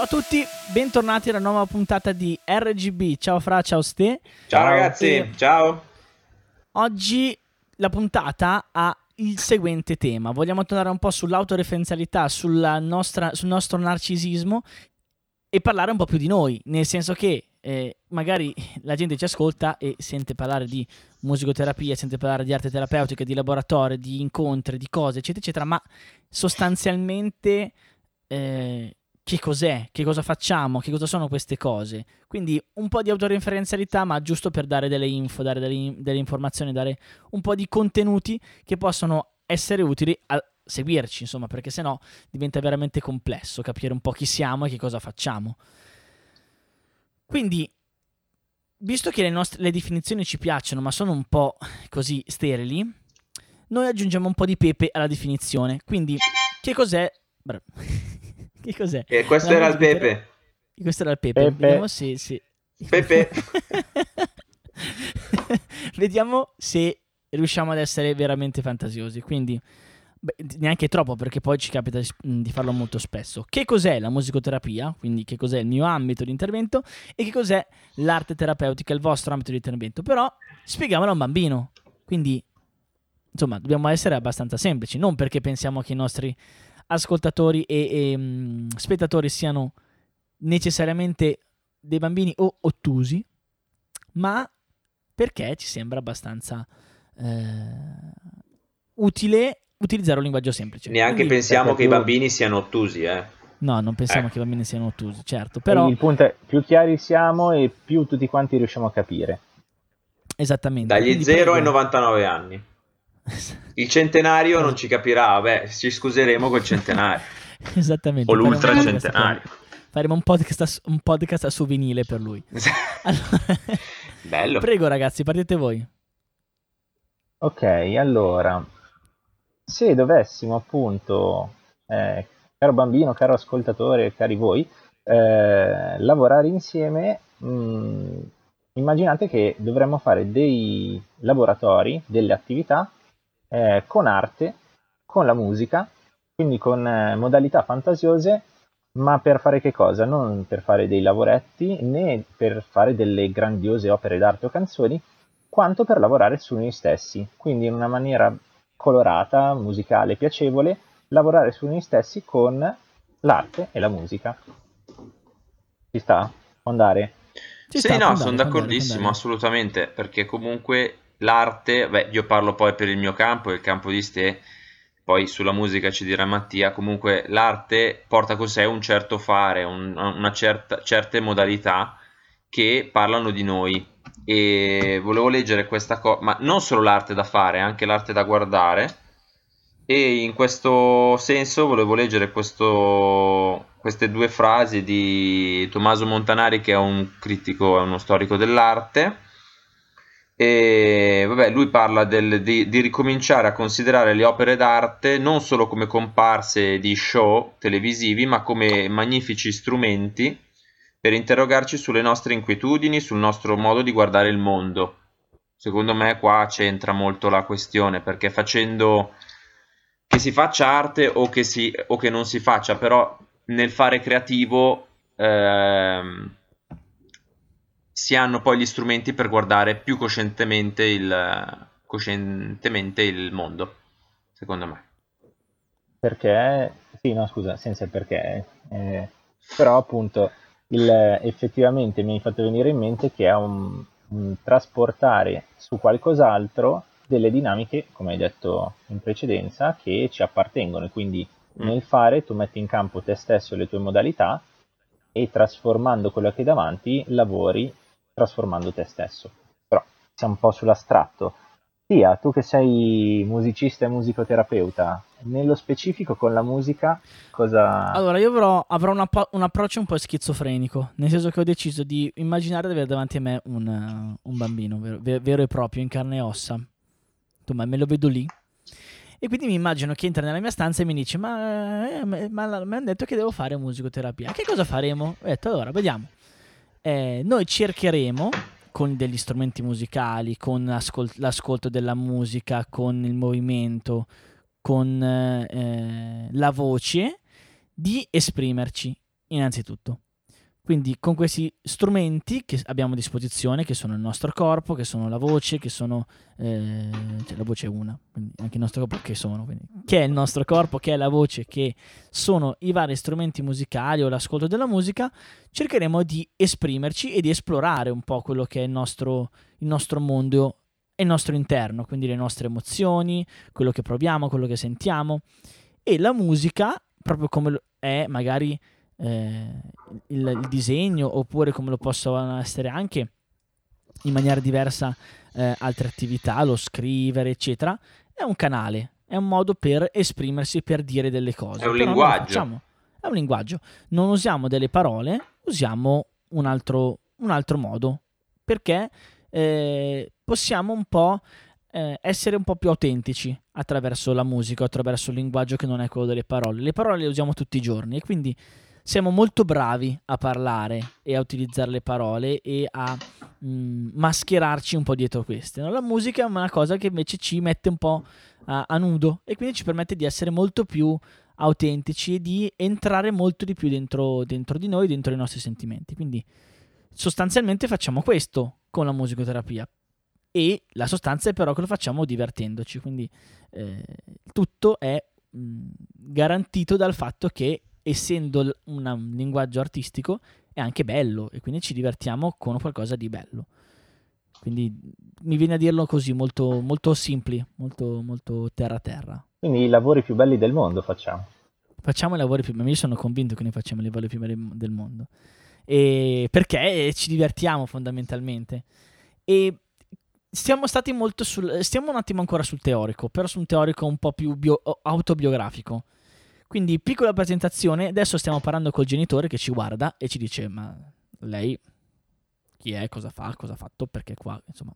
Ciao a tutti, bentornati alla nuova puntata di RGB. Ciao Fra, ciao Ste. Ciao ragazzi, ciao. Oggi la puntata ha il seguente tema. Vogliamo tornare un po' sull'autoreferenzialità, sul nostro narcisismo e parlare un po' più di noi, nel senso che magari la gente ci ascolta e sente parlare di musicoterapia, sente parlare di arte terapeutica, di laboratorio, di incontri, di cose, eccetera, eccetera, ma sostanzialmente... che cos'è? Che cosa facciamo? Che cosa sono queste cose? Quindi un po' di autoreferenzialità, ma giusto per dare delle info, dare delle informazioni, dare un po' di contenuti che possono essere utili a seguirci, insomma, perché sennò diventa veramente complesso capire un po' chi siamo e che cosa facciamo. Quindi, visto che le definizioni ci piacciono, ma sono un po' così sterili, noi aggiungiamo un po' di pepe alla definizione. Quindi, che cos'è... Che cos'è? Questo era il pepe. Questo era il pepe. Vediamo se... Pepe. Vediamo se riusciamo ad essere veramente fantasiosi. Quindi, neanche troppo, perché poi ci capita di farlo molto spesso. Che cos'è la musicoterapia? Quindi che cos'è il mio ambito di intervento? E che cos'è l'arte terapeutica, il vostro ambito di intervento? Però spieghiamolo a un bambino. Quindi, insomma, dobbiamo essere abbastanza semplici. Non perché pensiamo che i nostri... ascoltatori e spettatori siano necessariamente dei bambini o ottusi, ma perché ci sembra abbastanza utile utilizzare un linguaggio semplice. Neanche quindi, pensiamo che i bambini siano ottusi, No, non pensiamo che i bambini siano ottusi, certo, però... Quindi, il punto è, più chiari siamo e più tutti quanti riusciamo a capire. Esattamente. Dagli quindi 0 ai 99 anni. Il centenario non ci capirà, beh, ci scuseremo col centenario. Esattamente. O l'ultra centenario. Faremo un podcast a souvenir per lui. Allora, bello. Prego ragazzi, partite voi. Ok, allora, se dovessimo appunto, caro bambino, caro ascoltatore, cari voi, lavorare insieme... immaginate che dovremmo fare dei laboratori, delle attività con arte, con la musica, quindi con modalità fantasiose, ma per fare che cosa? Non per fare dei lavoretti né per fare delle grandiose opere d'arte o canzoni, quanto per lavorare su noi stessi, quindi in una maniera colorata, musicale, piacevole, lavorare su noi stessi con l'arte e la musica. Ci sta? Può andare? Sono d'accordissimo. Assolutamente, perché comunque l'arte, io parlo poi per il mio campo, il campo di Ste, poi sulla musica ci dirà Mattia, comunque l'arte porta con sé un certo fare, certe modalità che parlano di noi, e volevo leggere questa cosa, ma non solo l'arte da fare, anche l'arte da guardare, e in questo senso volevo leggere queste due frasi di Tommaso Montanari, che è un critico, è uno storico dell'arte, e lui parla di ricominciare a considerare le opere d'arte non solo come comparse di show televisivi, ma come magnifici strumenti per interrogarci sulle nostre inquietudini, sul nostro modo di guardare il mondo. Secondo me qua c'entra molto la questione, perché facendo... che si faccia arte o che non si faccia, però nel fare creativo si hanno poi gli strumenti per guardare più coscientemente il mondo, secondo me. Perché? Sì, no, scusa, senza il perché. Però appunto effettivamente mi hai fatto venire in mente che è un trasportare su qualcos'altro delle dinamiche, come hai detto in precedenza, che ci appartengono. Quindi nel fare tu metti in campo te stesso e le tue modalità, e trasformando quello che hai davanti lavori trasformando te stesso. Però siamo un po' sull'astratto. Tia, tu che sei musicista e musicoterapeuta, nello specifico con la musica cosa... Allora io avrò un approccio un po' schizofrenico, nel senso che ho deciso di immaginare di avere davanti a me un bambino vero e proprio, in carne e ossa. Ma me lo vedo lì, e quindi mi immagino che entra nella mia stanza e mi dice: ma mi hanno detto che devo fare musicoterapia, che cosa faremo? Ho detto: allora vediamo, noi cercheremo con degli strumenti musicali, con l'ascolto della musica, con il movimento, con la voce, di esprimerci innanzitutto. Quindi con questi strumenti che abbiamo a disposizione, che sono il nostro corpo, che sono la voce, che sono... cioè la voce è una, quindi anche il nostro corpo, che sono... Quindi, che è il nostro corpo, che è la voce, che sono i vari strumenti musicali o l'ascolto della musica, cercheremo di esprimerci e di esplorare un po' quello che è il nostro mondo e il nostro interno, quindi le nostre emozioni, quello che proviamo, quello che sentiamo. E la musica, proprio come è magari... il disegno, oppure come lo possono essere anche in maniera diversa altre attività, lo scrivere eccetera, è un canale, è un modo per esprimersi, per dire delle cose. È un linguaggio. È un linguaggio. Non usiamo delle parole, usiamo un altro modo, perché possiamo un po' essere un po' più autentici attraverso la musica, attraverso il linguaggio che non è quello delle parole. Le parole le usiamo tutti i giorni e quindi siamo molto bravi a parlare e a utilizzare le parole e a mascherarci un po' dietro queste, no? La musica è una cosa che invece ci mette un po' a nudo e quindi ci permette di essere molto più autentici e di entrare molto di più dentro di noi, dentro i nostri sentimenti. Quindi sostanzialmente facciamo questo con la musicoterapia, e la sostanza è però che lo facciamo divertendoci, quindi tutto è garantito dal fatto che, essendo un linguaggio artistico, è anche bello e quindi ci divertiamo con qualcosa di bello. Quindi mi viene a dirlo così, molto, molto simpli, molto, molto terra-terra. Quindi i lavori più belli del mondo facciamo. Facciamo i lavori più belli, io sono convinto che noi facciamo i lavori più belli del mondo. E perché ci divertiamo fondamentalmente. E siamo stati molto stiamo un attimo ancora sul teorico, però su un teorico un po' più autobiografico. Quindi piccola presentazione, adesso stiamo parlando col genitore che ci guarda e ci dice: ma lei chi è, cosa fa, cosa ha fatto, perché qua, insomma.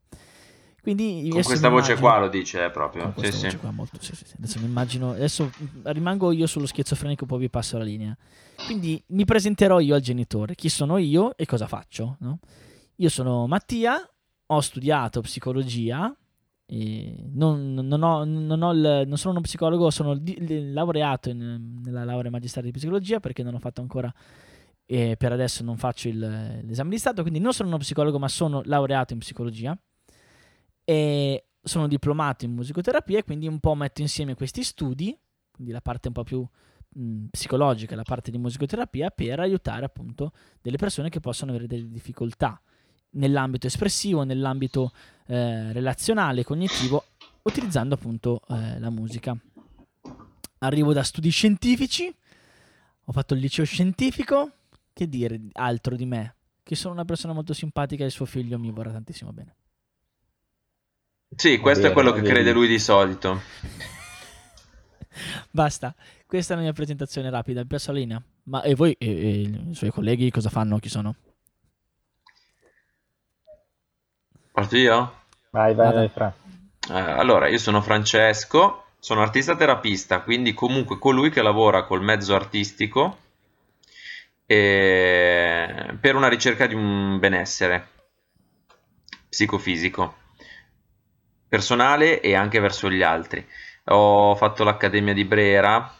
Quindi con questa voce qua lo dice proprio. Sì, sì. Qua, molto, sì. Adesso mi immagino, adesso rimango io sullo schizofrenico, poi vi passo la linea. Quindi mi presenterò io al genitore, chi sono io e cosa faccio, no? Io sono Mattia, ho studiato psicologia. Non sono uno psicologo, sono laureato nella laurea magistrale di psicologia, perché non ho fatto ancora, per adesso non faccio l'esame di Stato, quindi non sono uno psicologo, ma sono laureato in psicologia e sono diplomato in musicoterapia, e quindi un po' metto insieme questi studi, quindi la parte un po' più psicologica, la parte di musicoterapia, per aiutare appunto delle persone che possono avere delle difficoltà nell'ambito espressivo, nell'ambito relazionale, cognitivo, utilizzando appunto la musica. Arrivo da studi scientifici, ho fatto il liceo scientifico, che dire altro di me? Che sono una persona molto simpatica e il suo figlio mi vorrà tantissimo bene. Sì, questo è quello che crede lui di solito. Basta, questa è la mia presentazione rapida, Piazzolina. Ma e voi e i suoi colleghi cosa fanno, chi sono? Parto io? Vai, Fra. Allora, io sono Francesco, sono artista terapista, quindi comunque colui che lavora col mezzo artistico per una ricerca di un benessere psicofisico, personale e anche verso gli altri. Ho fatto l'Accademia di Brera,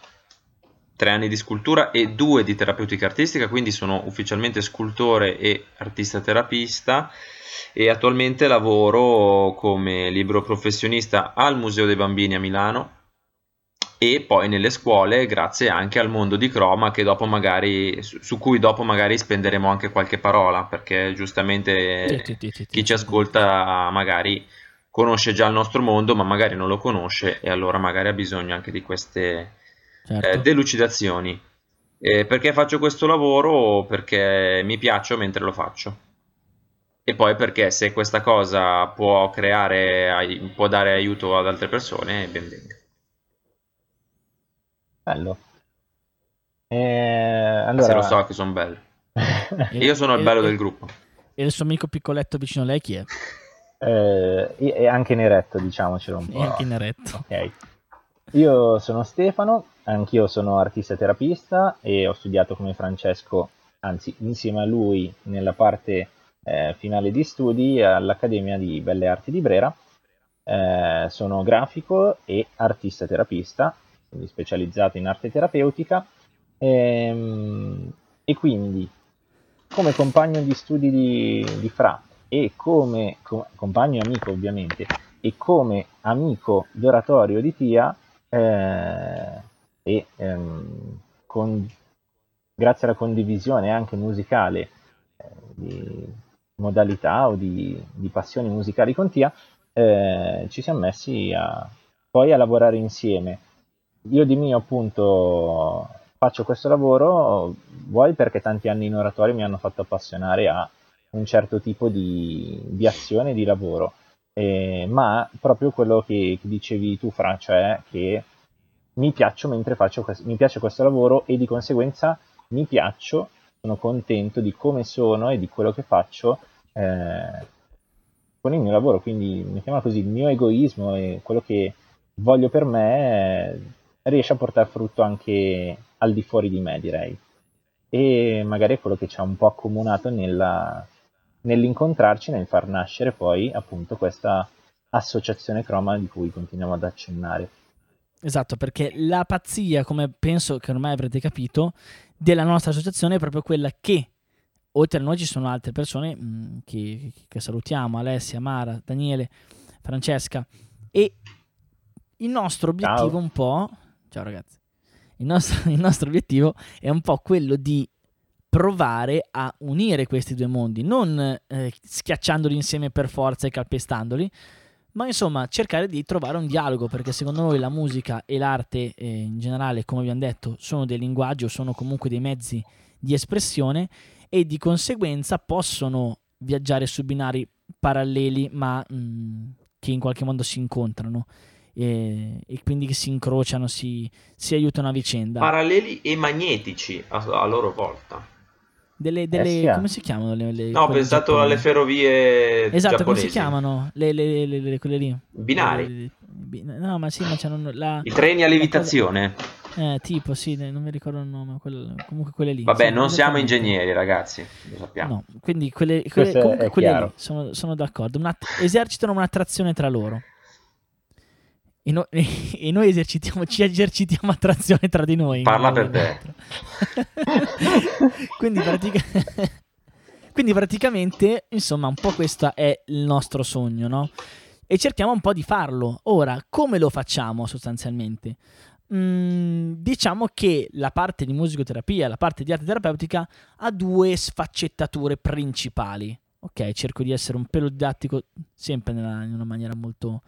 3 anni di scultura e 2 di terapeutica artistica, quindi sono ufficialmente scultore e artista terapista. E attualmente lavoro come libero professionista al Museo dei Bambini a Milano e poi nelle scuole, grazie anche al mondo di Croma, che dopo magari, su cui dopo magari spenderemo anche qualche parola, perché giustamente chi ci ascolta magari conosce già il nostro mondo, ma magari non lo conosce, e allora magari ha bisogno anche di queste delucidazioni. Perché faccio questo lavoro? Perché mi piaccio mentre lo faccio. E poi perché se questa cosa può dare aiuto ad altre persone, ben venga. Bello. Allora... Se lo so che sono bello. Io sono il bello del gruppo. E il suo amico piccoletto vicino a lei chi è? E anche Neretto, diciamocelo un po'. E anche Neretto. Ok. Io sono Stefano, anch'io sono artista terapista e ho studiato come Francesco, anzi insieme a lui nella parte... finale di studi all'Accademia di Belle Arti di Brera. Sono grafico e artista terapista, quindi specializzato in arte terapeutica, e E quindi, come compagno di studi di Fra, e come compagno e amico ovviamente, e come amico d'oratorio di Tia, grazie alla condivisione anche musicale di modalità o di passioni musicali con Tia, ci siamo messi poi a lavorare insieme. Io di mio appunto faccio questo lavoro, vuoi perché tanti anni in oratorio mi hanno fatto appassionare a un certo tipo di azione, di lavoro, ma proprio quello che dicevi tu, Fra, cioè che mi piace questo lavoro e di conseguenza mi piaccio, sono contento di come sono e di quello che faccio con il mio lavoro, quindi mettiamola così, il mio egoismo e quello che voglio per me riesce a portare frutto anche al di fuori di me, direi, e magari è quello che ci ha un po' accomunato nell'incontrarci, nel far nascere poi appunto questa associazione Croma di cui continuiamo ad accennare. Esatto, perché la pazzia, come penso che ormai avrete capito, della nostra associazione è proprio quella che oltre a noi ci sono altre persone che salutiamo, Alessia, Mara, Daniele, Francesca, e il nostro obiettivo un po', ciao ragazzi, il nostro obiettivo è un po' quello di provare a unire questi due mondi, non schiacciandoli insieme per forza e calpestandoli, ma insomma cercare di trovare un dialogo, perché secondo noi la musica e l'arte in generale, come abbiamo detto, sono dei linguaggi o sono comunque dei mezzi di espressione e di conseguenza possono viaggiare su binari paralleli ma che in qualche modo si incontrano e quindi che si incrociano, si aiutano a vicenda. Paralleli e magnetici a loro volta. Come si chiamano? No, ho pensato alle ferrovie giapponesi. Come si chiamano? Quelle lì? Binari. No, ma sì, ma c'hanno i treni a levitazione. Tipo, sì, non mi ricordo il nome. Comunque quelle lì. Vabbè, non siamo ingegneri, ragazzi, lo sappiamo. No, quindi quelle lì sono d'accordo. Esercitano un'attrazione tra loro. E noi ci esercitiamo attrazione tra di noi. Parla per te. Quindi praticamente, insomma, un po' questo è il nostro sogno, no? E cerchiamo un po' di farlo. Ora, come lo facciamo sostanzialmente? Diciamo che la parte di musicoterapia, la parte di arte terapeutica ha due sfaccettature principali. Ok, cerco di essere un pelo didattico, sempre in una maniera molto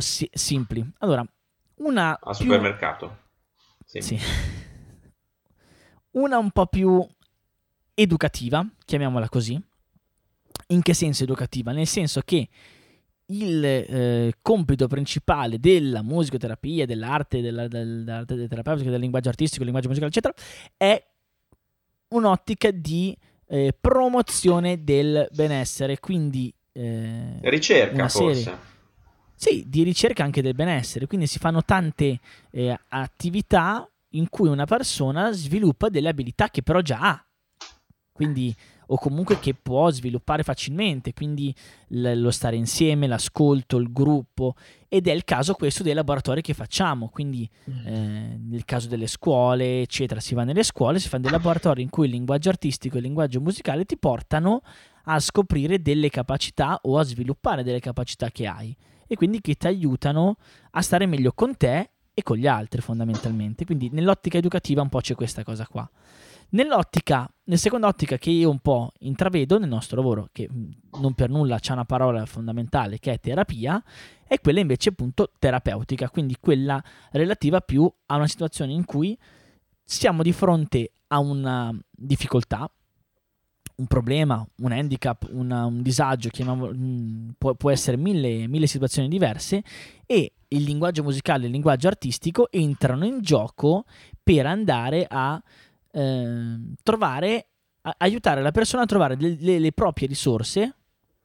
simpli. Allora, una al supermercato. Sì. Una un po' più educativa, chiamiamola così. In che senso educativa? Nel senso che il compito principale della musicoterapia, dell'arte, dell'arte terapeutica, del linguaggio artistico, del linguaggio musicale, eccetera, è un'ottica di promozione del benessere, quindi ricerca forse. Sì, di ricerca anche del benessere, quindi si fanno tante attività in cui una persona sviluppa delle abilità che però già ha, quindi, o comunque che può sviluppare facilmente, quindi lo stare insieme, l'ascolto, il gruppo, ed è il caso questo dei laboratori che facciamo, quindi nel caso delle scuole, eccetera, si va nelle scuole, si fanno dei laboratori in cui il linguaggio artistico e il linguaggio musicale ti portano a scoprire delle capacità o a sviluppare delle capacità che hai e quindi che ti aiutano a stare meglio con te e con gli altri fondamentalmente, quindi nell'ottica educativa un po' c'è questa cosa qua. Nella seconda ottica che io un po' intravedo nel nostro lavoro, che non per nulla c'è una parola fondamentale che è terapia, è quella invece appunto terapeutica, quindi quella relativa più a una situazione in cui siamo di fronte a una difficoltà, un problema, un handicap, un disagio, può essere mille situazioni diverse, e il linguaggio musicale e il linguaggio artistico entrano in gioco per andare a aiutare la persona a trovare le proprie risorse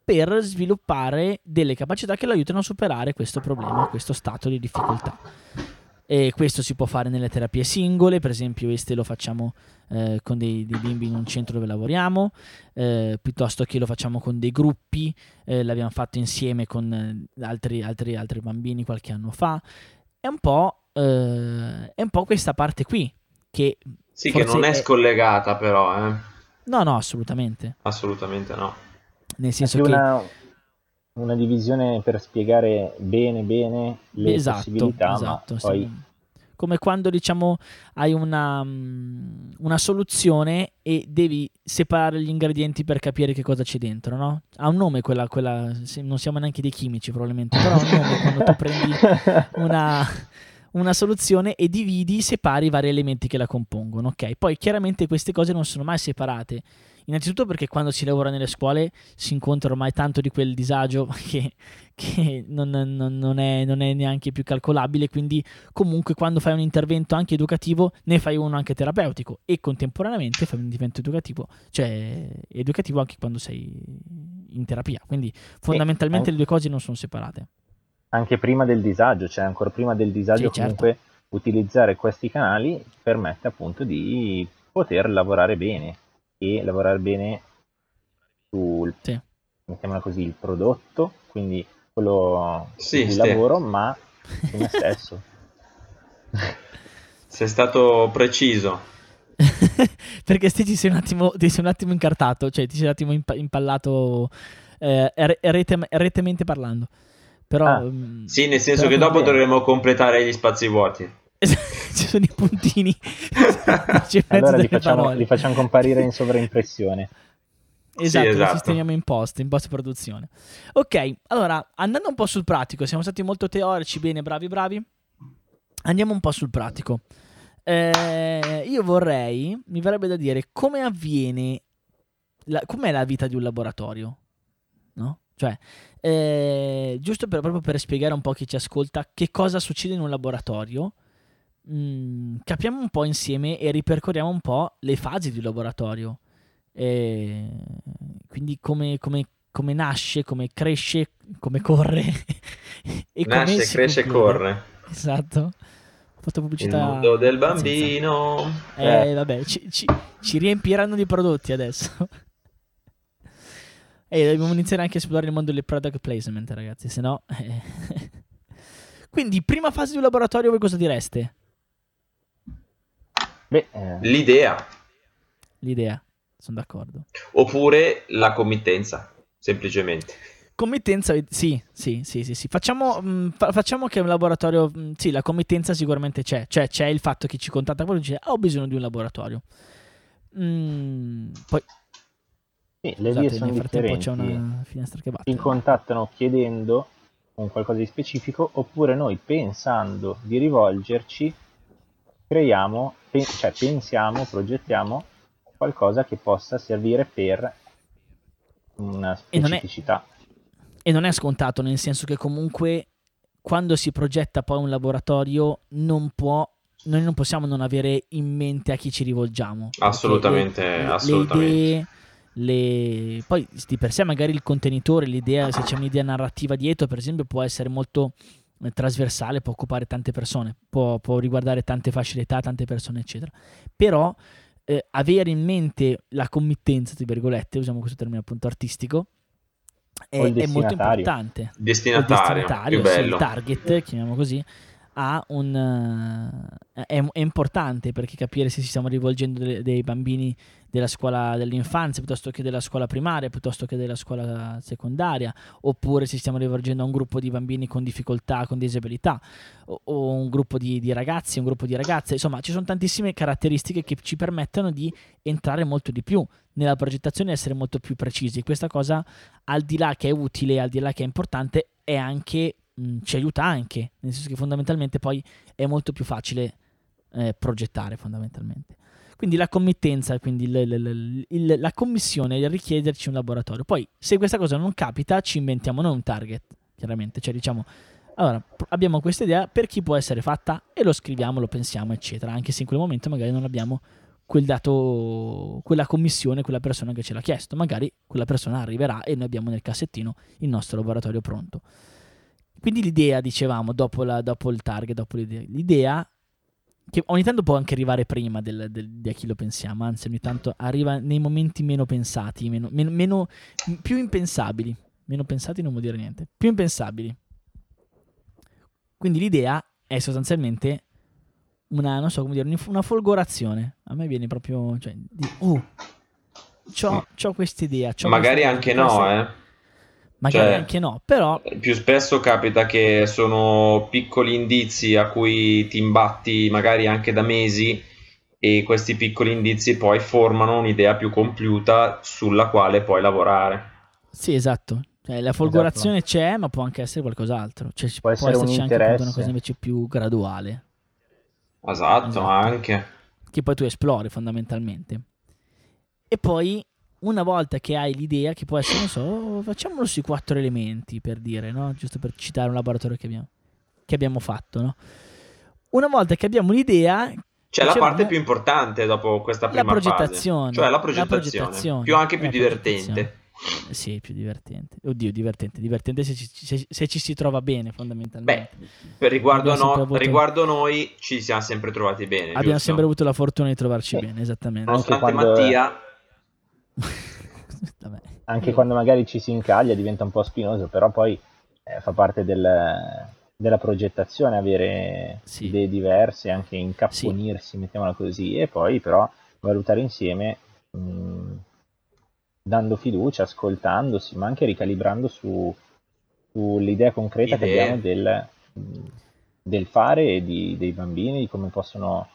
per sviluppare delle capacità che lo aiutano a superare questo problema, questo stato di difficoltà. E questo si può fare nelle terapie singole, per esempio queste lo facciamo con dei bimbi in un centro dove lavoriamo, piuttosto che lo facciamo con dei gruppi, l'abbiamo fatto insieme con altri bambini qualche anno fa. È un po' questa parte qui che Sì, forse che non è scollegata però, eh. No, no, assolutamente. Assolutamente no. Nel senso che... una divisione per spiegare bene le possibilità. Esatto, poi... sì. Come quando, diciamo, hai una soluzione e devi separare gli ingredienti per capire che cosa c'è dentro, no? Ha un nome quella non siamo neanche dei chimici probabilmente, però ha un nome quando tu prendi una soluzione e dividi, separi i vari elementi che la compongono, ok? Poi chiaramente queste cose non sono mai separate, innanzitutto perché quando si lavora nelle scuole si incontra ormai tanto di quel disagio che non è neanche più calcolabile, quindi comunque quando fai un intervento anche educativo ne fai uno anche terapeutico e contemporaneamente fai un intervento educativo, cioè educativo anche quando sei in terapia, quindi fondamentalmente le due cose non sono separate. Anche prima del disagio, cioè ancora prima del disagio, sì, comunque certo. Utilizzare questi canali permette appunto di poter lavorare bene e lavorare bene sul, sì, mettiamola così, il prodotto, quindi quello, sì, il lavoro, ma su me stesso. Sei stato preciso. Perché ti sei un attimo incartato, cioè ti sei un attimo impallato retemente parlando. Però, sì, nel senso che dopo dovremo completare gli spazi vuoti. Ci sono i puntini. Allora li facciamo comparire in sovraimpressione. Esatto, sì, esatto. Li sistemiamo in post produzione. Ok, allora andando un po' sul pratico, siamo stati molto teorici, bene, bravi. Andiamo un po' sul pratico. Io vorrei, mi verrebbe da dire, come avviene, com'è la vita di un laboratorio, no? Cioè, giusto proprio per spiegare un po' chi ci ascolta che cosa succede in un laboratorio, capiamo un po' insieme e ripercorriamo un po' le fasi di un laboratorio, quindi come nasce, come cresce, come corre. E nasce, come cresce e corre. Esatto. Ho fatto pubblicità. Il mondo del bambino. Vabbè, ci riempiranno di prodotti adesso. E dobbiamo iniziare anche a esplorare il mondo del product placement, ragazzi, se no... Quindi, prima fase di un laboratorio, voi cosa direste? Beh, l'idea. L'idea, sono d'accordo. Oppure la committenza, semplicemente. Committenza, sì. Facciamo che un laboratorio... sì, la committenza sicuramente c'è. Cioè, c'è il fatto che ci contatta qualcuno e dice ho bisogno di un laboratorio. Poi... le vie sono differenti, c'è una finestra che batte. Ci contattano chiedendo un qualcosa di specifico, oppure noi pensando di rivolgerci creiamo, pensiamo, progettiamo qualcosa che possa servire per una specificità. E non è scontato, nel senso che comunque quando si progetta poi un laboratorio noi non possiamo non avere in mente a chi ci rivolgiamo. Assolutamente. Le idee, poi di per sé magari il contenitore, l'idea, se c'è un'idea narrativa dietro per esempio, può essere molto trasversale, può occupare tante persone, può riguardare tante facilità, tante persone eccetera, però avere in mente la committenza, tra virgolette, usiamo questo termine appunto artistico, è molto importante. Il destinatario più bello. Il target, chiamiamo così, è importante, perché capire se ci stiamo rivolgendo dei bambini della scuola dell'infanzia piuttosto che della scuola primaria, piuttosto che della scuola secondaria, oppure se stiamo rivolgendo a un gruppo di bambini con difficoltà, con disabilità, o un gruppo di ragazzi, un gruppo di ragazze. Insomma, ci sono tantissime caratteristiche che ci permettono di entrare molto di più nella progettazione e essere molto più precisi. Questa cosa, al di là che è utile, al di là che è importante, è anche... ci aiuta anche, nel senso che fondamentalmente poi è molto più facile progettare fondamentalmente. Quindi la committenza, quindi la commissione, il richiederci un laboratorio. Poi se questa cosa non capita ci inventiamo noi un target, chiaramente, cioè diciamo allora abbiamo questa idea, per chi può essere fatta, e lo scriviamo, lo pensiamo eccetera, anche se in quel momento magari non abbiamo quel dato, quella commissione, quella persona che ce l'ha chiesto, magari quella persona arriverà e noi abbiamo nel cassettino il nostro laboratorio pronto. Quindi l'idea, dicevamo, dopo il target, dopo l'idea. L'idea che ogni tanto può anche arrivare prima di a chi lo pensiamo, anzi ogni tanto arriva nei momenti meno pensati, più impensabili. Meno pensati non vuol dire niente. Più impensabili. Quindi l'idea è sostanzialmente non so come dire, una folgorazione. A me viene proprio, cioè, c'ho quest'idea. Magari anche no, magari anche no, però più spesso capita che sono piccoli indizi a cui ti imbatti magari anche da mesi, e questi piccoli indizi poi formano un'idea più compiuta sulla quale puoi lavorare. Sì, esatto. Cioè, la folgorazione c'è, ma può anche essere qualcos'altro. Cioè, può esserci anche una cosa invece più graduale. Esatto, anche. Che poi tu esplori fondamentalmente. E poi, una volta che hai l'idea, che può essere, non so, facciamolo sui 4 elementi, per dire, no? Giusto per citare un laboratorio che abbiamo fatto, no? Una volta che abbiamo l'idea... C'è la parte più importante dopo questa prima fase. La progettazione. Più divertente. Sì, più divertente. Oddio, divertente se ci si trova bene, fondamentalmente. Beh, riguardo noi ci siamo sempre trovati bene. Abbiamo sempre avuto la fortuna di trovarci bene, esattamente. Nonostante Mattia... anche quando magari ci si incaglia diventa un po' spinoso, però poi fa parte della progettazione avere idee diverse, anche incapponirsi, mettiamola così, e poi però valutare insieme, dando fiducia, ascoltandosi, ma anche ricalibrando sull'idea concreta che abbiamo del fare e dei bambini, di come possono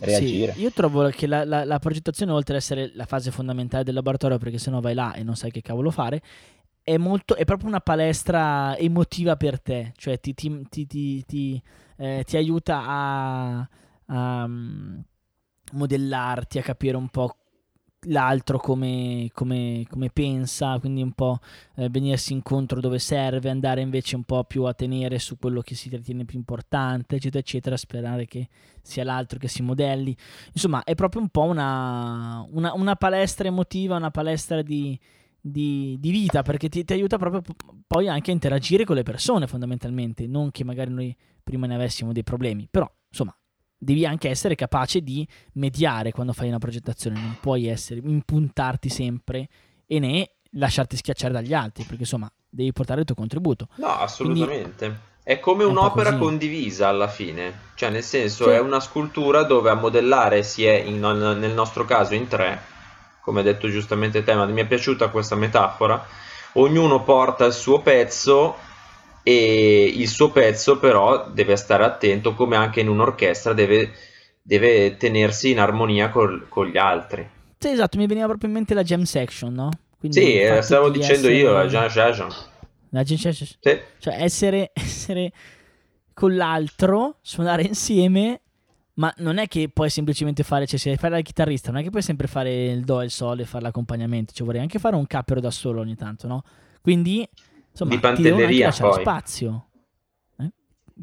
reagire. Io trovo che la progettazione, oltre ad essere la fase fondamentale del laboratorio, perché sennò vai là e non sai che cavolo fare, è proprio una palestra emotiva per te, cioè ti aiuta a modellarti, a capire un po' l'altro come pensa, quindi un po' venirsi incontro dove serve, andare invece un po' più a tenere su quello che si ritiene più importante, eccetera eccetera, sperare che sia l'altro che si modelli. Insomma, è proprio un po' una palestra emotiva, una palestra di vita, perché ti aiuta proprio poi anche a interagire con le persone, fondamentalmente. Non che magari noi prima ne avessimo dei problemi, però insomma devi anche essere capace di mediare quando fai una progettazione, non puoi impuntarti sempre e né lasciarti schiacciare dagli altri, perché insomma devi portare il tuo contributo. No, assolutamente. Quindi, è come un'opera condivisa alla fine, cioè nel senso è una scultura dove a modellare si è nel nostro caso in tre. Come ha detto giustamente te, ma mi è piaciuta questa metafora. Ognuno porta il suo pezzo, e il suo pezzo però deve stare attento, come anche in un'orchestra deve tenersi in armonia con gli altri. Sì, esatto, mi veniva proprio in mente la jam section, no? Quindi stavo dicendo io, la jam section. La jam section. Sì. Cioè essere con l'altro, suonare insieme... Ma non è che puoi semplicemente fare, cioè se fai da chitarrista, non è che puoi sempre fare il do e il sol e fare l'accompagnamento, cioè vorrei anche fare un cappero da solo ogni tanto, no? Quindi, insomma, di ti devono anche lasciare spazio.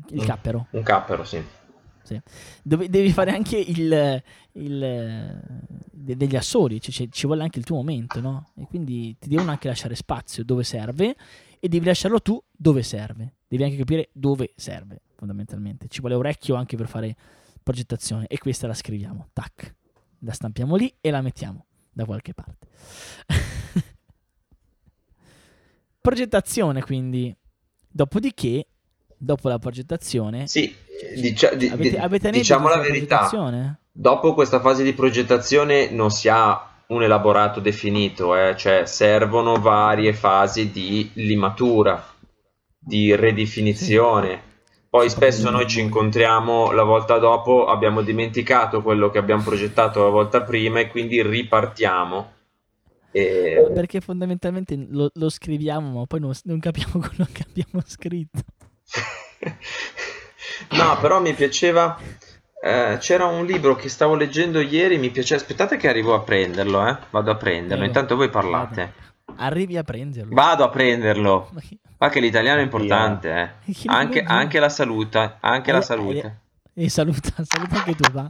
Il cappero. Un cappero, sì. Devi fare anche degli assoli, cioè ci vuole anche il tuo momento, no? E quindi ti devono anche lasciare spazio dove serve, e devi lasciarlo tu dove serve. Devi anche capire dove serve, fondamentalmente. Ci vuole orecchio anche per fare... progettazione, e questa la scriviamo, tac, la stampiamo lì e la mettiamo da qualche parte. Progettazione, quindi. Dopodiché, dopo la progettazione, diciamo la verità, dopo questa fase di progettazione non si ha un elaborato definito, cioè servono varie fasi di limatura, di ridefinizione. Poi spesso noi ci incontriamo la volta dopo, abbiamo dimenticato quello che abbiamo progettato la volta prima e quindi ripartiamo. Perché fondamentalmente lo scriviamo, ma poi non capiamo quello che abbiamo scritto. No, però mi piaceva... c'era un libro che stavo leggendo ieri, mi piaceva... Aspettate che arrivo a prenderlo, Vado a prenderlo, intanto voi parlate. Arrivi a prenderlo. Vado a prenderlo. Ma che l'italiano è importante, anche la salute. Anche la salute. E saluta anche tu, va.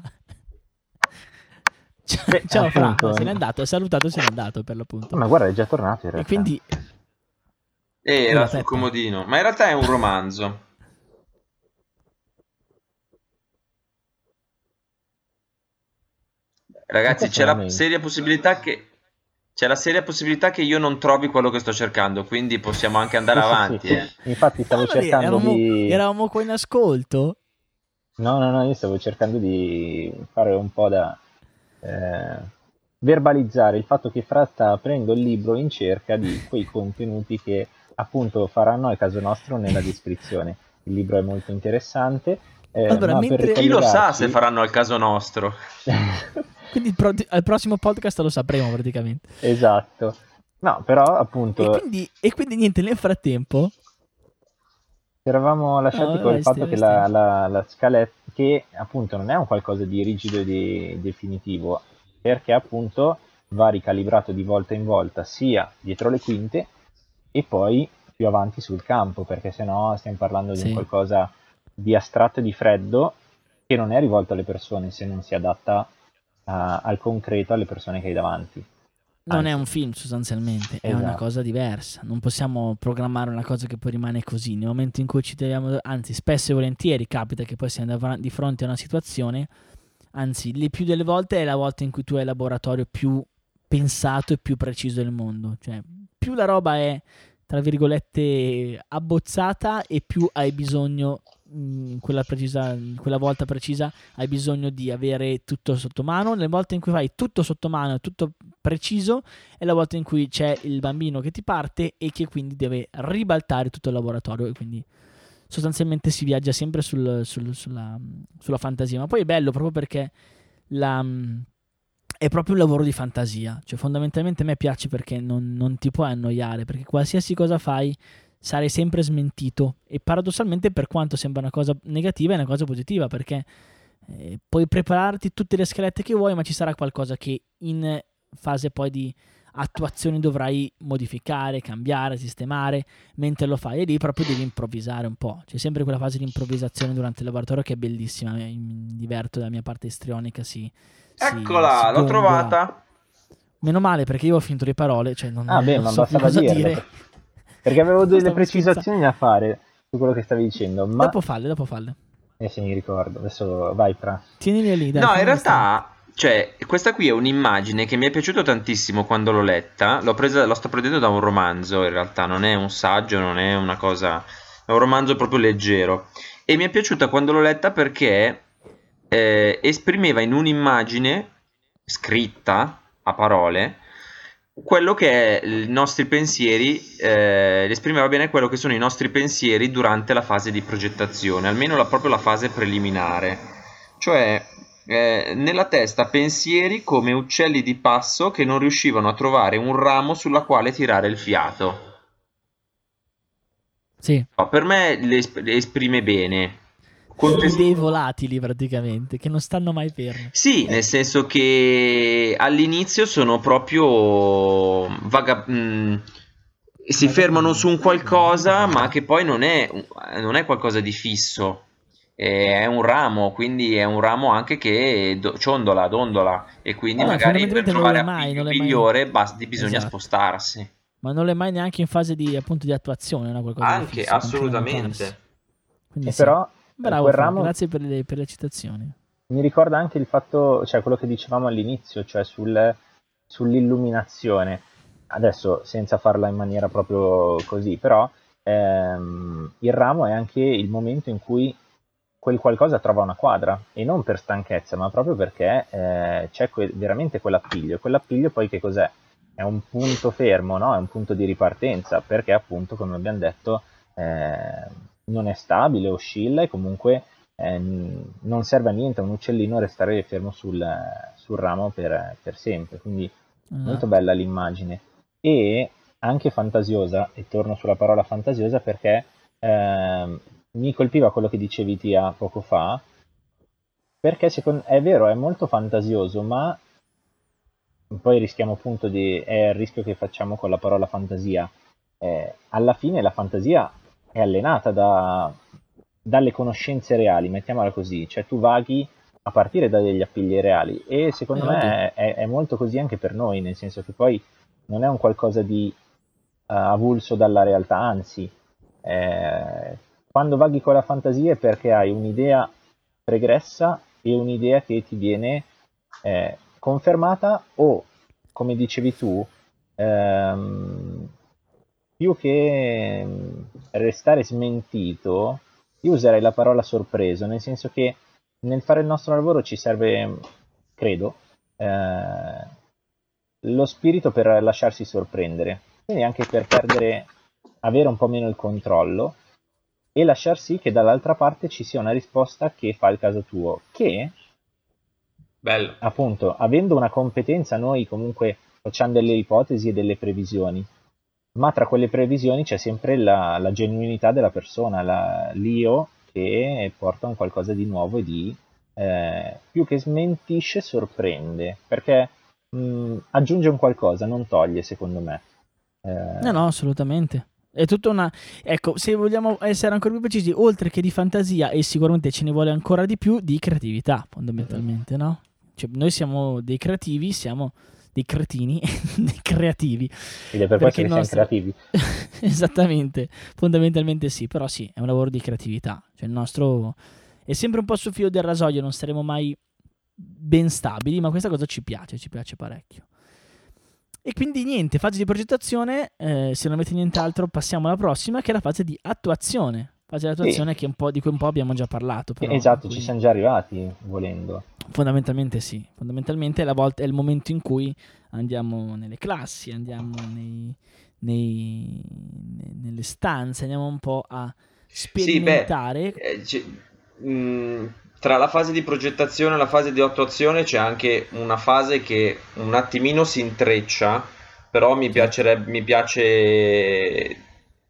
Ciao Fra, se n'è andato, è salutato, se n'è andato per l'appunto. Ma guarda, è già tornato in realtà. E quindi... era sul comodino, ma in realtà è un romanzo. Ragazzi, c'è la seria possibilità che... io non trovi quello che sto cercando, quindi possiamo anche andare avanti. Infatti stavo cercando, eravamo qua in ascolto No, no, no, io stavo cercando di fare un po' da verbalizzare il fatto che Fra sta aprendo il libro in cerca di quei contenuti che appunto faranno al caso nostro nella descrizione. Il libro è molto interessante. Allora, mentre... Chi lo sa se faranno al caso nostro? Quindi al prossimo podcast lo sapremo praticamente. Esatto. No, però appunto... E quindi niente, nel frattempo... Eravamo lasciati con il fatto che la scaletta, che appunto non è un qualcosa di rigido e di definitivo, perché appunto va ricalibrato di volta in volta, sia dietro le quinte e poi più avanti sul campo, perché sennò stiamo parlando di qualcosa di astratto e di freddo che non è rivolto alle persone, se non si adatta al concreto, alle persone che hai davanti. Non è un film sostanzialmente, esatto. È una cosa diversa. Non possiamo programmare una cosa che poi rimane così. Nel momento in cui ci troviamo, anzi spesso e volentieri capita che poi siamo di fronte a una situazione, anzi le più delle volte è la volta in cui tu hai il laboratorio più pensato e più preciso del mondo. Cioè più la roba è, tra virgolette, abbozzata e più hai bisogno, quella volta precisa hai bisogno di avere tutto sotto mano. Nelle volte in cui fai tutto sotto mano, tutto preciso, è la volta in cui c'è il bambino che ti parte e che quindi deve ribaltare tutto il laboratorio, e quindi sostanzialmente si viaggia sempre sulla fantasia. Ma poi è bello proprio perché è proprio un lavoro di fantasia, cioè fondamentalmente a me piace perché non ti puoi annoiare, perché qualsiasi cosa fai sarai sempre smentito, e paradossalmente, per quanto sembra una cosa negativa, è una cosa positiva, perché puoi prepararti tutte le scalette che vuoi, ma ci sarà qualcosa che in fase poi di attuazioni dovrai modificare, cambiare, sistemare. Mentre lo fai, e lì proprio devi improvvisare un po'. C'è sempre quella fase di improvvisazione durante il laboratorio che è bellissima. Mi diverto dalla mia parte istrionica. Eccola, l'ho trovata. Meno male, perché io ho finito le parole, cioè non so più cosa dire, perché avevo delle precisazioni da fare su quello che stavi dicendo, ma dopo falle. Se mi ricordo, adesso vai Fra. Tienile lì, dai. No, in realtà cioè, questa qui è un'immagine che mi è piaciuta tantissimo quando l'ho letta. Lo sto prendendo da un romanzo, in realtà non è un saggio, non è una cosa, è un romanzo proprio leggero, e mi è piaciuta quando l'ho letta perché esprimeva in un'immagine scritta a parole quello che è i nostri pensieri, esprimeva bene quello che sono i nostri pensieri durante la fase di progettazione, almeno proprio la fase preliminare, cioè nella testa pensieri come uccelli di passo che non riuscivano a trovare un ramo sulla quale tirare il fiato. Sì. No, per me le esprime bene. Dei volatili praticamente che non stanno mai fermi. Sì, nel senso che all'inizio sono proprio si fermano su un qualcosa, ma che poi non è qualcosa di fisso, è un ramo, quindi è un ramo anche che dondola, e quindi magari per trovare appiglio migliore bisogna spostarsi, ma non è mai neanche in fase di, appunto, di attuazione, no? Qualcosa anche fisso, assolutamente. Quindi però bravo, ramo, grazie per le citazioni. Mi ricorda anche il fatto, cioè quello che dicevamo all'inizio, cioè sull'illuminazione. Adesso senza farla in maniera proprio così, però il ramo è anche il momento in cui quel qualcosa trova una quadra, e non per stanchezza, ma proprio perché c'è veramente quell'appiglio. Quell'appiglio poi che cos'è? È un punto fermo, no? È un punto di ripartenza, perché appunto, come abbiamo detto, non è stabile, oscilla, e comunque non serve a niente a un uccellino restare fermo sul ramo per sempre. Quindi molto bella l'immagine, e anche fantasiosa, e torno sulla parola fantasiosa perché mi colpiva quello che dicevi Tia poco fa, perché è vero, è molto fantasioso, ma poi rischiamo appunto è il rischio che facciamo con la parola fantasia. Alla fine la fantasia è allenata dalle conoscenze reali, mettiamola così, cioè tu vaghi a partire da degli appigli reali, e secondo me è molto così anche per noi, nel senso che poi non è un qualcosa di avulso dalla realtà, anzi quando vaghi con la fantasia è perché hai un'idea pregressa e un'idea che ti viene confermata, o come dicevi tu, più che restare smentito, io userei la parola sorpreso, nel senso che nel fare il nostro lavoro ci serve, credo, lo spirito per lasciarsi sorprendere, quindi anche per avere un po' meno il controllo e lasciar sì che dall'altra parte ci sia una risposta che fa il caso tuo, che bello. Appunto, avendo una competenza noi comunque facciamo delle ipotesi e delle previsioni, ma tra quelle previsioni c'è sempre la genuinità della persona, l'io che porta un qualcosa di nuovo e di più che smentisce, sorprende, perché aggiunge un qualcosa, non toglie, secondo me. No, assolutamente. È tutta una... Ecco, se vogliamo essere ancora più precisi, oltre che di fantasia, e sicuramente ce ne vuole ancora di più, di creatività, fondamentalmente, no? Cioè, noi siamo dei creativi, siamo dei cretini, dei creativi. Ed è per questo che siamo creativi. Esattamente, fondamentalmente sì, però sì, è un lavoro di creatività. Cioè il nostro è sempre un po' sul filo del rasoio, non saremo mai ben stabili, ma questa cosa ci piace parecchio. E quindi niente, fase di progettazione, se non avete nient'altro passiamo alla prossima, che è la fase di attuazione. Fase di attuazione sì. Che di cui un po' abbiamo già parlato. Però, esatto, ci siamo già arrivati, volendo. Fondamentalmente sì, fondamentalmente è il momento in cui andiamo nelle classi, andiamo nelle stanze, andiamo un po' a sperimentare. Sì, beh, tra la fase di progettazione e la fase di attuazione c'è anche una fase che un attimino si intreccia, però mi piace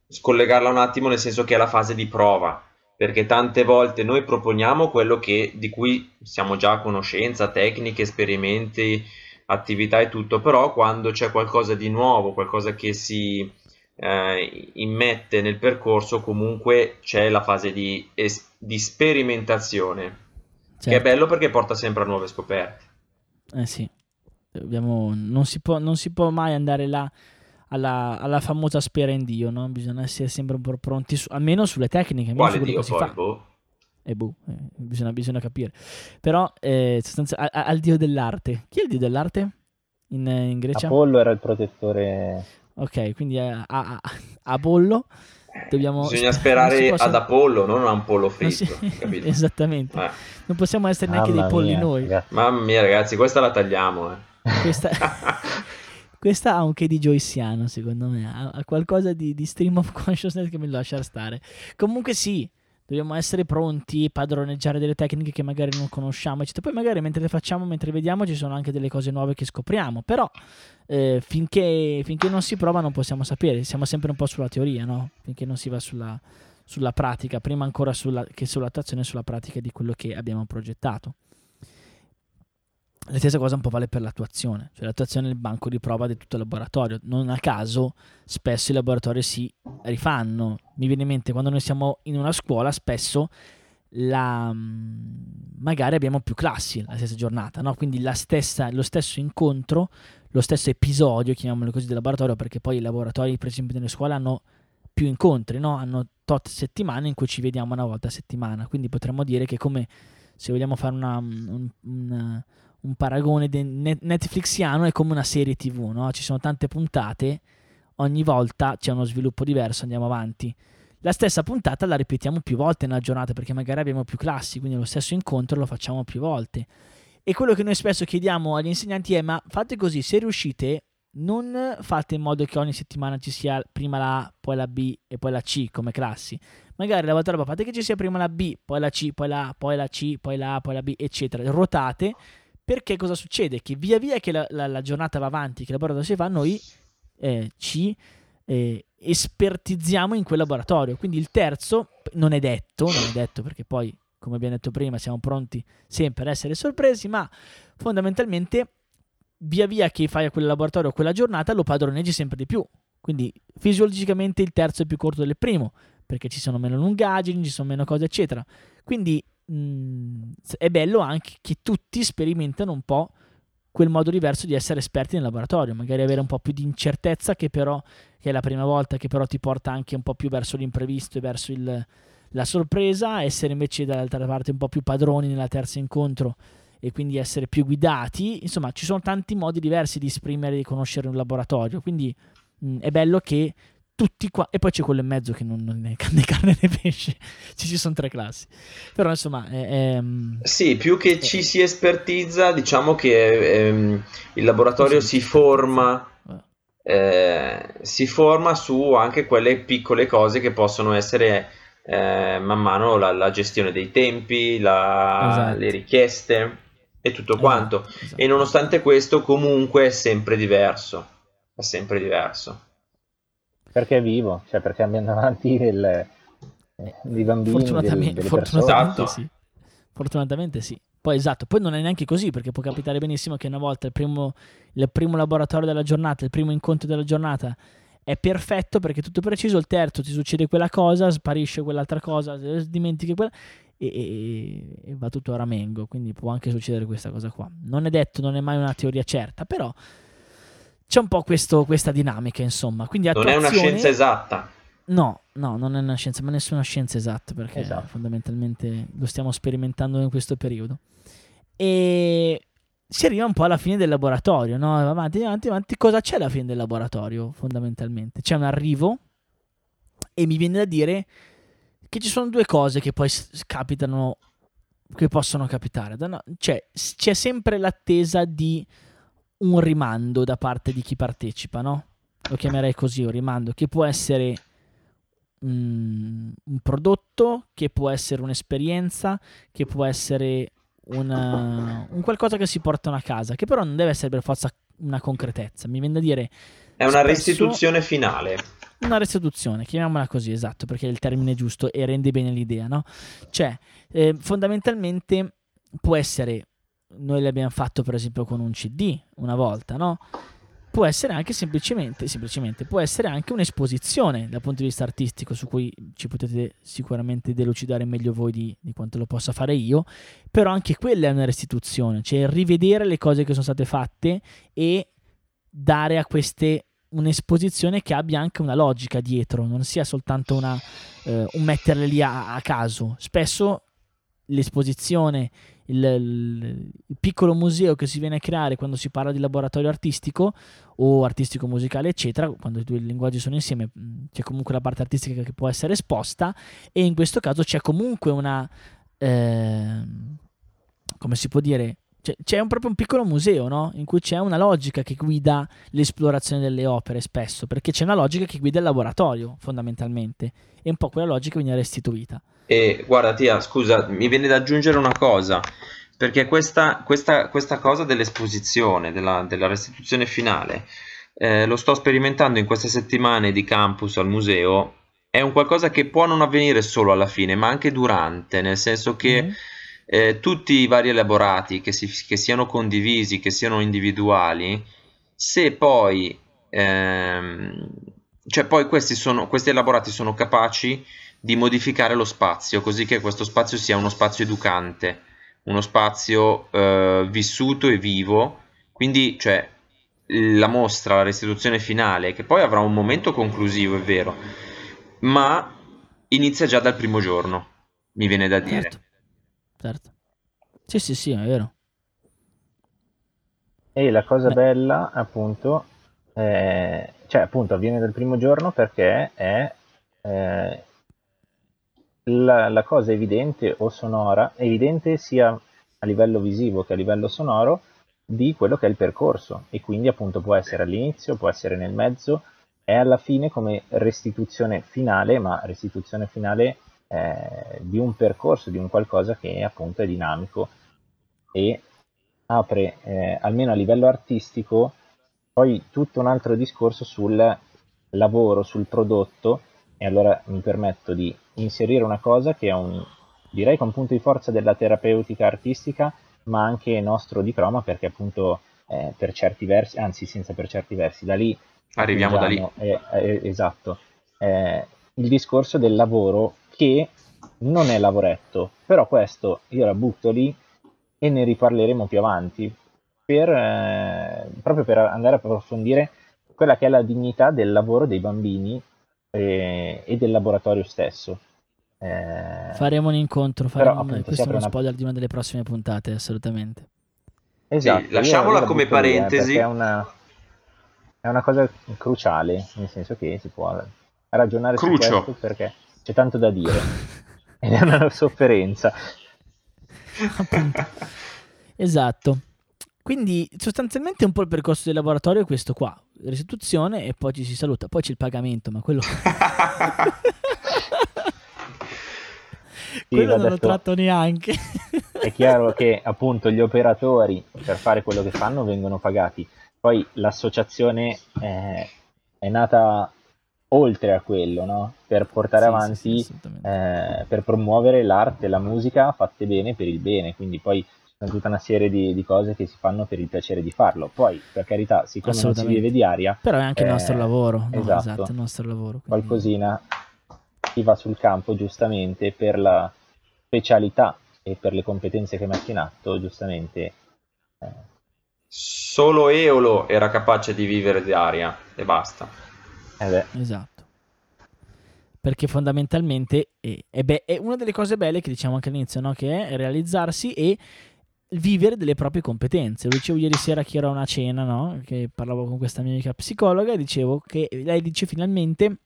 scollegarla un attimo, nel senso che è la fase di prova, perché tante volte noi proponiamo quello di cui siamo già a conoscenza, tecniche, esperimenti, attività e tutto, però quando c'è qualcosa di nuovo, qualcosa che si immette nel percorso, comunque c'è la fase di sperimentazione. Certo. Che è bello perché porta sempre a nuove scoperte. Eh sì, non si può mai andare là alla famosa spera in Dio, no? Bisogna essere sempre un po' pronti, almeno sulle tecniche. Almeno quale su Dio che poi? Fa. Boh. Bisogna capire. Però al Dio dell'arte. Chi è il Dio dell'arte in Grecia? Apollo era il protettore. Ok, quindi Apollo. Bisogna sperare ad Apollo, non a un pollo fritto, capito? Esattamente. Non possiamo essere neanche dei polli noi. Mamma mia, ragazzi, questa la tagliamo. Questa ha un che di joysiano, secondo me. Ha qualcosa di stream of consciousness che mi lascia stare. Comunque sì, dobbiamo essere pronti, padroneggiare delle tecniche che magari non conosciamo, eccetera. Poi magari mentre le facciamo, mentre vediamo, ci sono anche delle cose nuove che scopriamo. Però finché non si prova non possiamo sapere. Siamo sempre un po' sulla teoria, no? Finché non si va sulla pratica, prima ancora che sull'attuazione, sulla pratica di quello che abbiamo progettato. La stessa cosa un po' vale per l'attuazione. Cioè l'attuazione è il banco di prova di tutto il laboratorio. Non a caso spesso i laboratori si rifanno. Mi viene in mente quando noi siamo in una scuola, spesso magari abbiamo più classi la stessa giornata, no? Quindi lo stesso incontro, lo stesso episodio, chiamiamolo così, del laboratorio, perché poi i laboratori per esempio nelle scuole hanno più incontri, no? Hanno tot settimane in cui ci vediamo una volta a settimana. Quindi potremmo dire che, come se vogliamo fare un paragone netflixiano, è come una serie TV, no? Ci sono tante puntate, ogni volta c'è uno sviluppo diverso, andiamo avanti. La stessa puntata la ripetiamo più volte nella giornata, perché magari abbiamo più classi, quindi lo stesso incontro lo facciamo più volte. E quello che noi spesso chiediamo agli insegnanti è: ma fate così, se riuscite, non fate in modo che ogni settimana ci sia prima la A, poi la B e poi la C come classi. Magari la volta dopo fate che ci sia prima la B, poi la C, poi la A, poi la C, poi la A, poi la B, eccetera. Ruotate. Perché cosa succede? Che via via che la giornata va avanti, che il laboratorio si fa, noi ci espertizziamo in quel laboratorio. Quindi il terzo non è detto, perché poi, come abbiamo detto prima, siamo pronti sempre ad essere sorpresi, ma fondamentalmente via via che fai a quel laboratorio o quella giornata lo padroneggi sempre di più. Quindi fisiologicamente il terzo è più corto del primo, perché ci sono meno lungaggini, ci sono meno cose, eccetera. Quindi è bello anche che tutti sperimentano un po' quel modo diverso di essere esperti nel laboratorio, magari avere un po' più di incertezza, che è la prima volta, che però ti porta anche un po' più verso l'imprevisto e verso la sorpresa, essere invece dall'altra parte un po' più padroni nella terza incontro e quindi essere più guidati. Insomma, ci sono tanti modi diversi di esprimere e di conoscere un laboratorio, quindi è bello che tutti qua, e poi c'è quello in mezzo che non è né carne né pesce. Ci sono tre classi, però insomma sì, più che ci si espertizza, diciamo che il laboratorio si forma su anche quelle piccole cose che possono essere man mano la gestione dei tempi, esatto, le richieste e tutto quanto, esatto. E nonostante questo comunque è sempre diverso perché è vivo, cioè perché abbiamo davanti dei bambini, fortunatamente, sì. Fortunatamente sì. Poi esatto, poi non è neanche così, perché può capitare benissimo che una volta il primo laboratorio della giornata, il primo incontro della giornata è perfetto perché è tutto preciso, il terzo ti succede quella cosa, sparisce quell'altra cosa, dimentichi quella e va tutto a ramengo, quindi può anche succedere questa cosa qua. Non è detto, non è mai una teoria certa, però c'è un po' questa dinamica, insomma. Quindi non è una scienza esatta. No, non è una scienza, ma nessuna scienza esatta, perché esatto, fondamentalmente lo stiamo sperimentando in questo periodo. E si arriva un po' alla fine del laboratorio, no? Avanti. Cosa c'è alla fine del laboratorio, fondamentalmente? C'è un arrivo e mi viene da dire che ci sono due cose che poi capitano, che possono capitare. Cioè, c'è sempre l'attesa di un rimando da parte di chi partecipa, no? Lo chiamerei così, un rimando, che può essere un prodotto, che può essere un'esperienza, che può essere un qualcosa che si portano a casa, che però non deve essere per forza una concretezza. Mi viene da dire, è una restituzione finale. Una restituzione, chiamiamola così, esatto, perché è il termine giusto e rende bene l'idea, no? Cioè, fondamentalmente può essere, noi l'abbiamo fatto per esempio con un CD una volta, no? Può essere anche semplicemente può essere anche un'esposizione dal punto di vista artistico, su cui ci potete sicuramente delucidare meglio voi di quanto lo possa fare io, però anche quella è una restituzione, cioè rivedere le cose che sono state fatte e dare a queste un'esposizione che abbia anche una logica dietro, non sia soltanto un metterle lì a caso. Spesso l'esposizione, il piccolo museo che si viene a creare quando si parla di laboratorio artistico o artistico musicale eccetera, quando i due linguaggi sono insieme c'è comunque la parte artistica che può essere esposta, e in questo caso c'è comunque una come si può dire, c'è proprio un piccolo museo, no? In cui c'è una logica che guida l'esplorazione delle opere, spesso, perché c'è una logica che guida il laboratorio fondamentalmente, e un po' quella logica viene restituita. E guarda Tia, scusa, mi viene da aggiungere una cosa, perché questa cosa dell'esposizione, della restituzione finale, lo sto sperimentando in queste settimane di campus al museo. È un qualcosa che può non avvenire solo alla fine, ma anche durante, nel senso che tutti i vari elaborati, che siano condivisi, che siano individuali, se poi cioè poi questi elaborati sono capaci di modificare lo spazio, così che questo spazio sia uno spazio educante, uno spazio vissuto e vivo. Quindi, cioè, la mostra, la restituzione finale, che poi avrà un momento conclusivo, è vero, ma inizia già dal primo giorno, mi viene da dire. Certo. Sì, è vero. E la cosa bella, appunto, cioè appunto avviene dal primo giorno, perché è la cosa evidente o sonora, evidente sia a livello visivo che a livello sonoro, di quello che è il percorso, e quindi appunto può essere all'inizio, può essere nel mezzo e alla fine come restituzione finale, ma restituzione finale di un percorso, di un qualcosa che appunto è dinamico e apre, almeno a livello artistico, poi tutto un altro discorso sul lavoro, sul prodotto. E allora mi permetto di inserire una cosa che è direi che è un punto di forza della terapeutica artistica, ma anche nostro di Croma, perché appunto per certi versi, anzi senza per certi versi, da lì arriviamo da lì. Esatto, il discorso del lavoro, che non è lavoretto, però questo io la butto lì e ne riparleremo più avanti, proprio per andare a approfondire quella che è la dignità del lavoro dei bambini e del laboratorio stesso. Faremo un incontro, appunto, questo è uno spoiler di una delle prossime puntate, assolutamente. Esatto, sì, lasciamola come parentesi. È una cosa cruciale, nel senso che si può ragionare Crucio. Su questo, perché c'è tanto da dire ed è una sofferenza. Appunto. Esatto. Quindi sostanzialmente un po' il percorso del laboratorio è questo qua, restituzione e poi ci si saluta, poi c'è il pagamento, ma quello quello non lo tratto neanche. È chiaro che appunto gli operatori per fare quello che fanno vengono pagati, poi l'associazione è nata oltre a quello, no? Per portare avanti, per promuovere l'arte e la musica fatte bene per il bene, quindi poi tutta una serie di cose che si fanno per il piacere di farlo. Poi, per carità, siccome non si vive di aria, però è anche il nostro lavoro, no? Esatto. Esatto, il nostro lavoro, quindi... qualcosina si va sul campo giustamente per la specialità e per le competenze che mette in atto, giustamente. Solo Eolo era capace di vivere di aria e basta. Esatto, perché fondamentalmente è una delle cose belle che diciamo anche all'inizio, no? Che è realizzarsi e vivere delle proprie competenze. Lo dicevo ieri sera che era una cena, no? Che parlavo con questa mia amica psicologa e dicevo che lei dice finalmente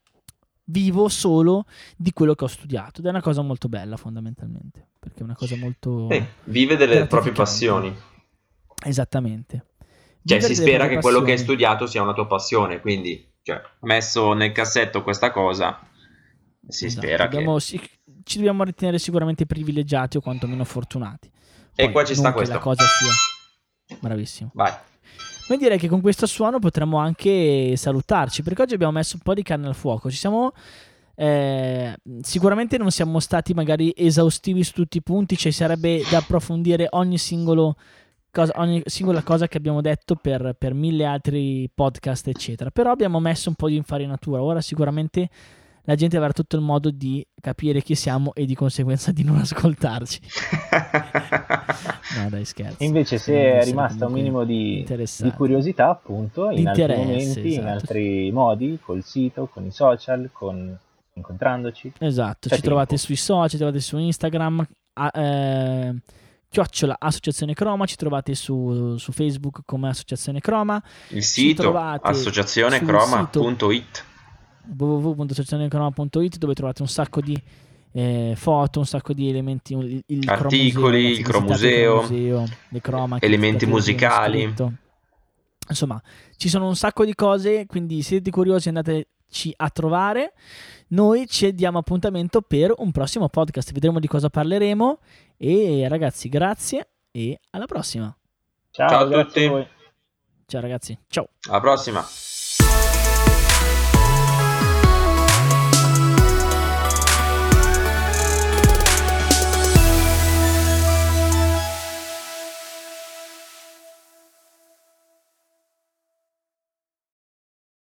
vivo solo di quello che ho studiato, ed è una cosa molto bella fondamentalmente, perché è una cosa molto vive delle proprie passioni. Esattamente, cioè si spera che quello che hai studiato sia una tua passione, quindi cioè, messo nel cassetto questa cosa si spera ci dobbiamo ritenere sicuramente privilegiati o quantomeno fortunati. Poi, e qua ci sta questo. La cosa sia... Bravissimo. Vai. Ma direi che con questo suono potremmo anche salutarci, perché oggi abbiamo messo un po' di carne al fuoco. Ci siamo sicuramente non siamo stati magari esaustivi su tutti i punti, cioè sarebbe da approfondire ogni singola cosa che abbiamo detto per mille altri podcast eccetera, però abbiamo messo un po' di infarinatura. Ora sicuramente la gente avrà tutto il modo di capire chi siamo e di conseguenza di non ascoltarci. No dai, scherzo. Invece se è rimasta un minimo di curiosità, appunto, in altri momenti, esatto, in altri modi, col sito, con i social, incontrandoci. Esatto, ci trovate sui social, ci trovate su Instagram, @ Associazione Croma, ci trovate su Facebook come Associazione Croma. Il sito associazionecroma.it www.associazionecroma.it, dove trovate un sacco di foto, un sacco di elementi, articoli, il cromuseo, le cromache, elementi musicali, insomma ci sono un sacco di cose, quindi se siete curiosi andateci a trovare. Noi ci diamo appuntamento per un prossimo podcast, vedremo di cosa parleremo, e ragazzi grazie e alla prossima. Ciao a tutti. Ciao ragazzi, ciao, alla prossima.